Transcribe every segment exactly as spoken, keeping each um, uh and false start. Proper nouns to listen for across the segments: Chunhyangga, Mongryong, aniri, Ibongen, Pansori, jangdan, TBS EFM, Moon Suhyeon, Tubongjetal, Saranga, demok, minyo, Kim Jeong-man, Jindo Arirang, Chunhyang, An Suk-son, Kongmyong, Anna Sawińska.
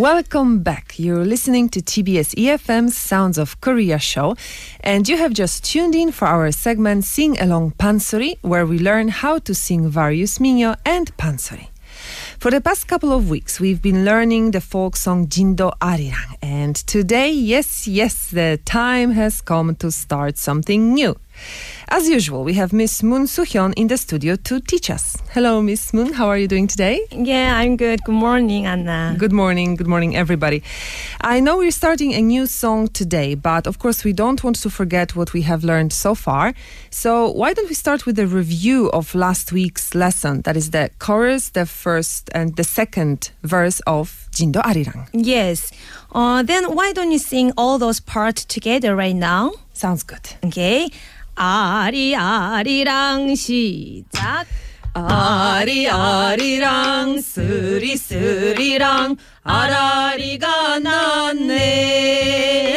Welcome back. You're listening to T B S E F M's Sounds of Korea show, and you have just tuned in for our segment Sing Along Pansori, where we learn how to sing various minyo and pansori. For the past couple of weeks, we've been learning the folk song Jindo Arirang, and today, yes, yes, the time has come to start something new. As usual, we have Miss Moon Suhyeon in the studio to teach us. Hello, Miss Moon. How are you doing today? Yeah, I'm good. Good morning, Anna. Good morning. Good morning, everybody. I know we're starting a new song today, but of course we don't want to forget what we have learned so far. So why don't we start with a review of last week's lesson? That is the chorus, the first and the second verse of Jindo Arirang. Yes. Uh, then why don't you sing all those parts together right now? Sounds good. Okay. 아리 아리랑 시작 아리 아리랑 쓰리 쓰리랑 아라리가 났네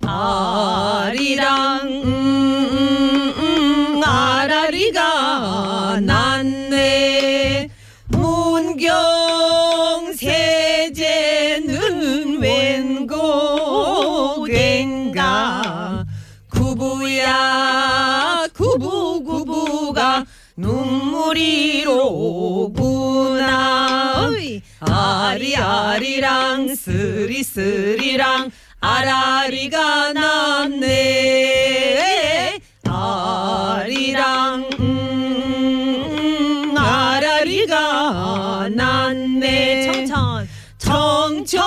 아리랑 음, 음, 아라리가 났네 문경 세제는 웬곡인가 구부야 구부구부가 눈물이로구나 아리아리랑 쓰리쓰리랑 아라리가 났네 아리랑 음, 아라리가 났네 청청 청청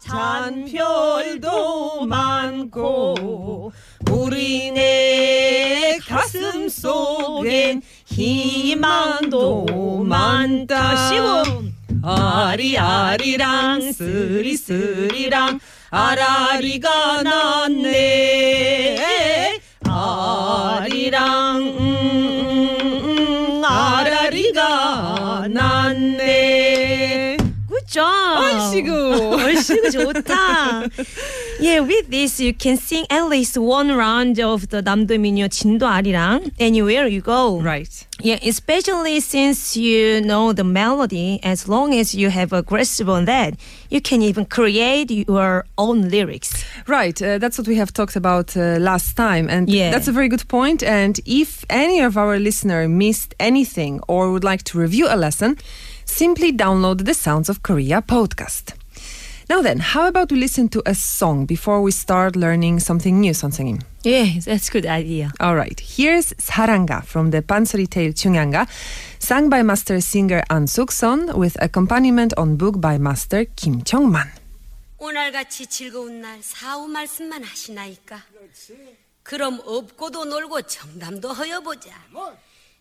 하늘엔 잔별도 많고 우리네 가슴 속엔 희망도 많다 시원 아리아리랑 쓰리쓰리랑 아라리가 났네 아리랑 음, 음, 아라리가 났네 굿죠 얼씨구 얼씨구 좋다 Yeah, with this, you can sing at least one round of the 남도 민요 진도 아리랑 anywhere you go. Right. Yeah, especially since you know the melody, as long as you have a grasp on that, you can even create your own lyrics. Right, uh, that's what we have talked about uh, last time, and yeah. That's a very good point. And if any of our listeners missed anything or would like to review a lesson, simply download the Sounds of Korea podcast. Now then, how about we listen to a song before we start learning something new, 선생님? Yeah, that's a good idea. All right, here's 사랑가 from the Pansori tale Chunhyangga, sung by master singer An Suk-son with accompaniment on book by master Kim Jeong-man. 오늘같이 즐거운 날 사후 말씀만 하시나이까. 그렇지. 그럼 업고도 놀고 정담도 허여보자. 뭐?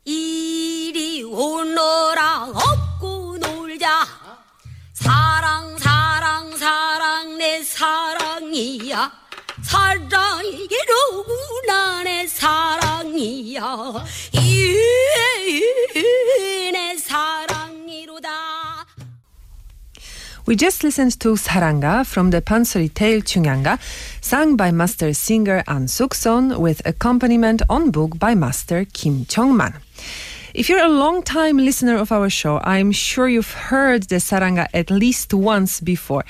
이리 오너라 업고 놀자. 어? 사랑 사랑 사랑 내 사랑이야 사랑이 누구나 내 사랑이야 내 사랑이로다 We just listened to 사랑가 from the Pansori tale Chunhyangga, sung by master singer An Suk-son with accompaniment on book by master Kim Jeong-man. If you're a long-time listener of our show, I'm sure you've heard the saranga at least once before.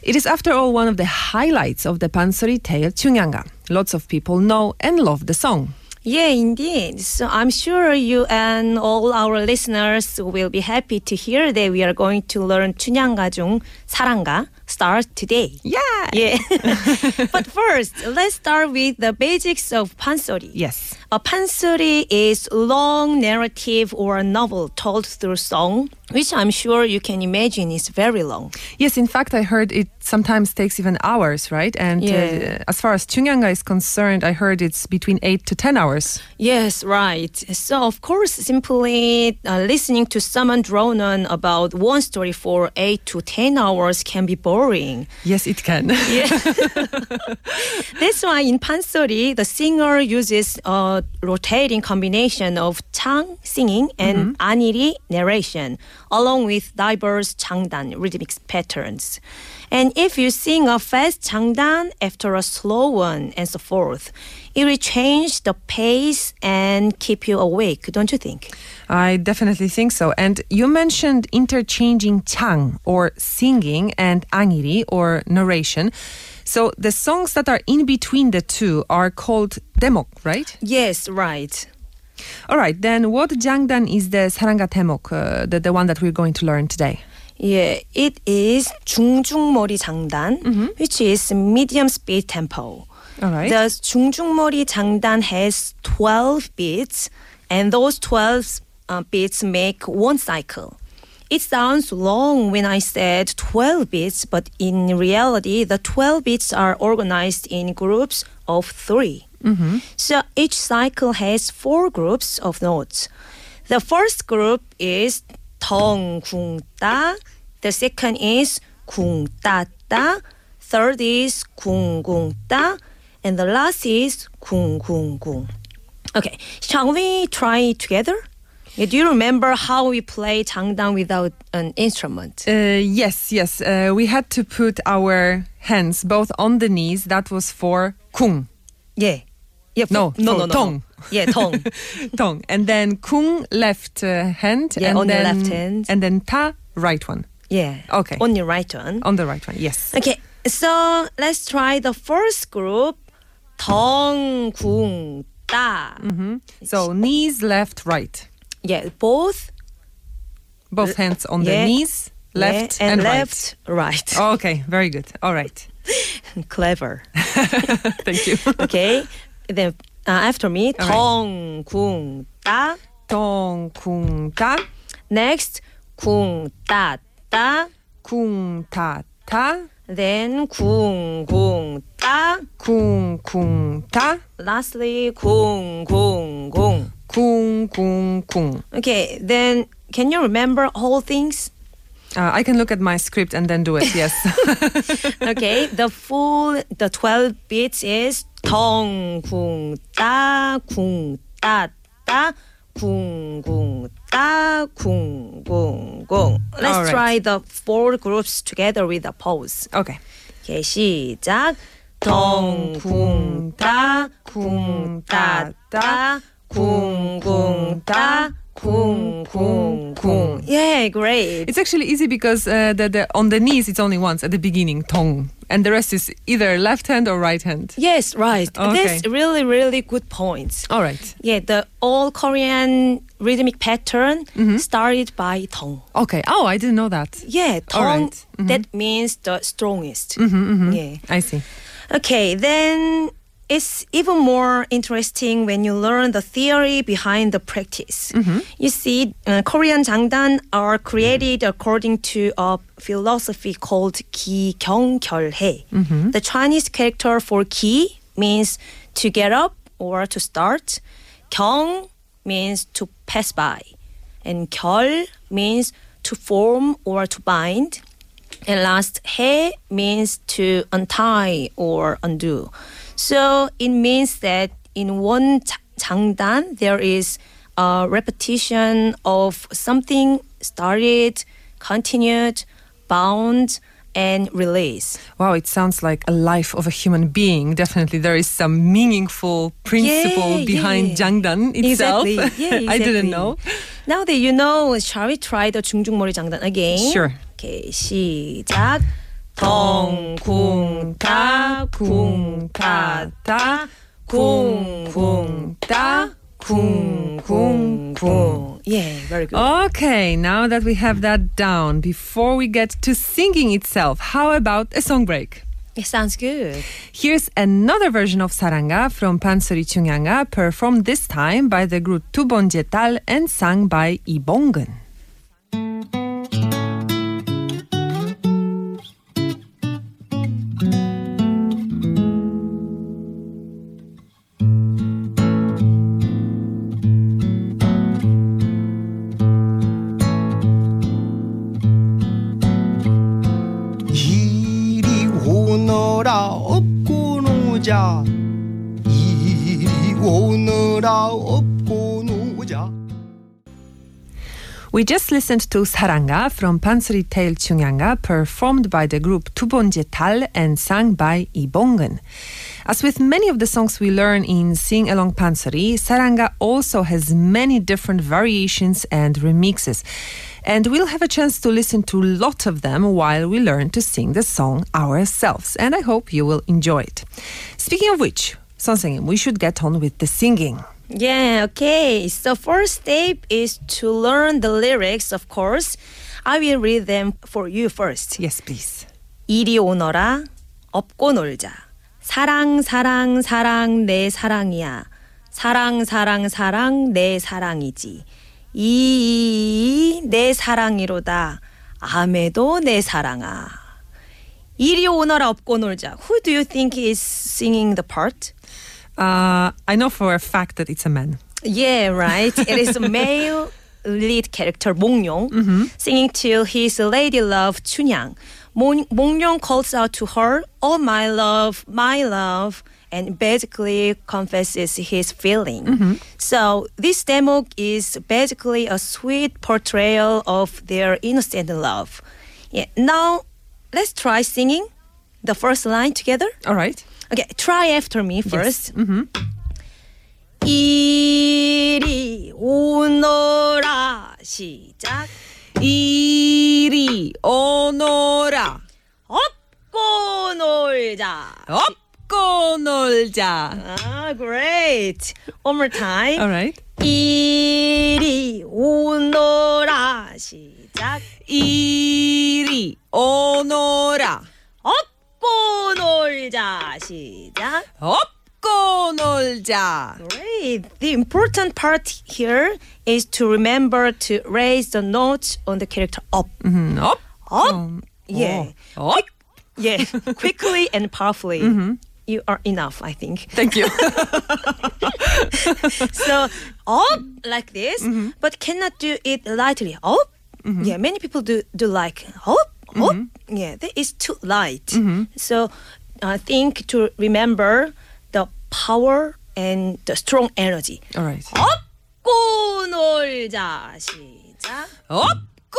It is, after all, one of the highlights of the Pansori tale Chunhyangga. Lots of people know and love the song. Yeah, indeed. So I'm sure you and all our listeners will be happy to hear that we are going to learn Chunhyangga Jung saranga start today. Yeah. Yeah. But first, let's start with the basics of pansori. Yes. A pansori is long narrative or a novel told through song, which I'm sure you can imagine is very long. Yes, in fact, I heard it sometimes takes even hours, right? And yeah. uh, as far as Chunhyangga is concerned, I heard it's between eight to ten hours. Yes, right. So, of course, simply uh, listening to someone drone on about one story for eight to ten hours can be boring. Boring. Yes, it can. Yeah. That's why in Pansori, the singer uses a rotating combination of chang singing and mm-hmm. aniri narration, along with diverse jangdan rhythmic patterns. And if you sing a fast jangdan after a slow one and so forth, it will change the pace and keep you awake, don't you think? I definitely think so. And you mentioned interchanging chang, or singing, and angiri, or narration. So the songs that are in between the two are called demok, right? Yes, right. All right, then what jangdan is the Saranga Demok, uh, the, the one that we're going to learn today? Yeah, it is 중중머리 장단, mm-hmm. which is medium speed tempo. All right. The 중중머리 장단 has twelve beats, and those twelve uh, beats make one cycle. It sounds long when I said twelve beats, but in reality, the twelve beats are organized in groups of three. Mm-hmm. So each cycle has four groups of notes. The first group is 덩, 궁, 따. The second is 궁, 따, 따. Third is 궁, 궁, 따. And the last is 궁, 궁, 궁. Okay, shall we try it together? Do you remember how we play jangdan without an instrument? Uh, yes, yes. Uh, we had to put our hands both on the knees. That was for kung. Yeah. yeah no, for, no, no, no, no. Tong. Yeah, tong. tong. And then kung, left uh, hand. Yeah, and on then, the left hand. And then ta, right one. Yeah. Okay. On your right one. On the right one, yes. Okay. So let's try the first group. Tong, kung, ta. Mm-hmm. So knees, left, right. Yeah, both. Both hands on yeah. the knees, left yeah. and, and left, right. right. Okay, very good. All right. Clever. Thank you. Okay, then uh, after me, tong, kung, ta. Tong, kung, ta. Next, kung, ta, ta. Kung, ta, ta. Then, kung, kung, ta. Kung, kung, ta. Lastly, kung, kung, kung. Kung, kung, kung. Okay, then can you remember all things? Uh, I can look at my script and then do it, yes. Okay, the full, the twelve beats is tong, kung, ta, kung, ta, ta, kung, kung, ta, kung, kung, kung. Let's right. try the four groups together with a pause. Okay. Okay, 시작. tong, kung, ta, kung, ta, ta. Kung, kung, ta, kung, kung, kung. Yeah, great. It's actually easy because uh, the, the, on the knees it's only once at the beginning, tong. And the rest is either left hand or right hand. Yes, right. Okay. That's really, really good point. All right. Yeah, the all Korean rhythmic pattern mm-hmm. started by tong. Okay. Oh, I didn't know that. Yeah, tong, all right. mm-hmm. that means the strongest. Mm-hmm, mm-hmm. Yeah. I see. Okay, then... It's even more interesting when you learn the theory behind the practice. Mm-hmm. You see, uh, Korean jangdan are created according to a philosophy called 기, 경, 결해. Mm-hmm. The Chinese character for 기 means to get up or to start. 경 means to pass by. And 결 means to form or to bind. And last, 해 means to untie or undo. So it means that in one jangdan, there is a repetition of something started, continued, bound, and release. Wow, it sounds like a life of a human being. Definitely there is some meaningful principle yeah, behind yeah. jangdan itself. Exactly. Yeah, exactly. I didn't know. Now that you know, shall we try the 중중머리 jangdan again? Sure. Okay, 시작. 덩, 궁, 타, 궁, 타, 타, 궁, 궁, 타, 궁, 궁, 궁. Yeah, very good. Okay, now that we have that down, before we get to singing itself, how about a song break? It sounds good. Here's another version of Saranga from Pansori Chunhyangga, performed this time by the group Tubongjetal and sung by Ibongen. We just listened to Saranga from Pansori Tale Chunhyangga, performed by the group Tubongjetal and sung by Ibongen. As with many of the songs we learn in Sing Along Pansori, Saranga also has many different variations and remixes. And we'll have a chance to listen to a lot of them while we learn to sing the song ourselves. And I hope you will enjoy it. Speaking of which, 선생님, we should get on with the singing. Yeah, okay. So first step is to learn the lyrics, of course. I will read them for you first. Yes, please. 이리 오너라, 업고 놀자. 사랑, 사랑, 사랑, 내 사랑이야. 사랑, 사랑, 사랑, 내 사랑이지. 이이이 내 사랑이로다 아메도 내 사랑아 이리 오너라 업고 놀자. Who do you think is singing the part? Uh, I know for a fact that it's a man. Yeah, right. It is a male lead character Mongryong mm-hmm. singing to his lady love Chunhyang. Mongryong calls out to her, "Oh my love, my love." And basically confesses his feeling. Mm-hmm. So this demo is basically a sweet portrayal of their innocent love. Yeah. Now, let's try singing the first line together. All right. Okay, try after me first. Yes. Mm-hmm. 이리 오너라 시작 이리 오너라 업고 놀자 업 Go 놀자. Ah, great. One more time. All right. 이리 오너라 시작. 이리 오너라. 업고 놀자 시작. 업고 놀자. Great. The important part here is to remember to raise the notes on the character up. Mm-hmm. Up. Up. Um, yeah. Oh. Up. Yeah. Quickly and powerfully. Mm-hmm. You are enough, I think. Thank you. So, up like this, mm-hmm. but cannot do it lightly. Up, mm-hmm. yeah, many people do do like up, mm-hmm. up. Yeah, that is too light. Mm-hmm. So, I think to remember the power and the strong energy. All right. 업고 놀자 시작. 업고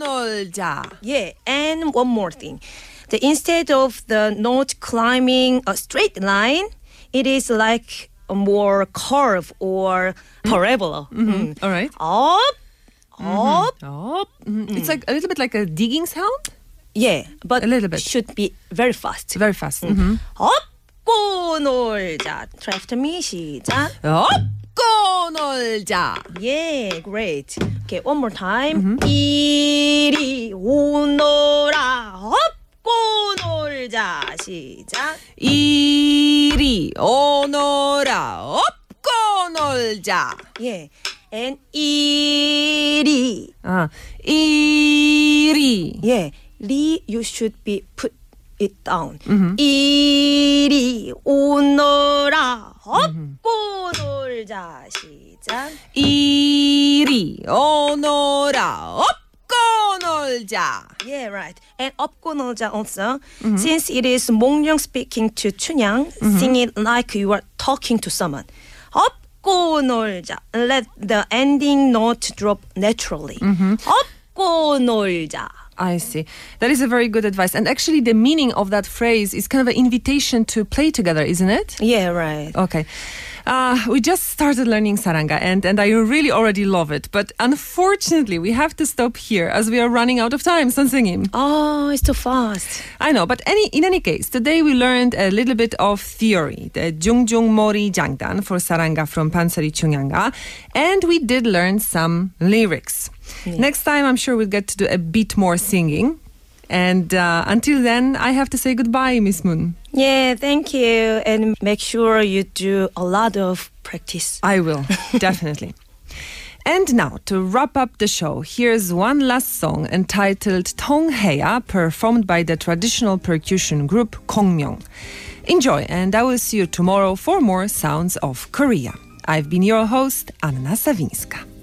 놀자. Yeah, and one more thing. The, instead of the note climbing a straight line, it is like a more curve or parabola. Mm-hmm. Mm-hmm. All right. Up, mm-hmm. up, up. Mm-hmm. It's like a little bit like a digging sound. Yeah, but a little bit should be very fast. Very fast. Mm-hmm. 업고 놀자. Try after me. 시작. 업고 놀자. Yeah, great. Okay, one more time. Mm-hmm. 이리 오너라. 업. 업고 놀자 시작 이리 오너라 업고 놀자 yeah and 이리 아 이리 yeah 리 you should be put it down mm-hmm. 이리 오너라 업고 mm-hmm. 놀자 시작 이리 오너라 업 Yeah, right. And 업고 놀자 also. Mm-hmm. Since it is Mongryong speaking to Chunhyang, mm-hmm. sing it like you are talking to someone. 업고 놀자. Let the ending note drop naturally. Mm-hmm. 업고 놀자. I see. That is a very good advice. And actually the meaning of that phrase is kind of an invitation to play together, isn't it? Yeah, right. Okay. Uh, we just started learning Saranga and, and I really already love it. But unfortunately, we have to stop here as we are running out of time. 선생님. Oh, it's too fast. I know, but any in any case, today we learned a little bit of theory. The Jungjung Mori Jangdan for Saranga from Pansori Chunhyangga. And we did learn some lyrics. Yeah. Next time, I'm sure we'll get to do a bit more singing. And uh, until then, I have to say goodbye, Miss Moon. Yeah, thank you. And make sure you do a lot of practice. I will, definitely. And now, to wrap up the show, here's one last song entitled Tongheya, performed by the traditional percussion group Kongmyong. Enjoy, and I will see you tomorrow for more Sounds of Korea. I've been your host, Anna Sawińska.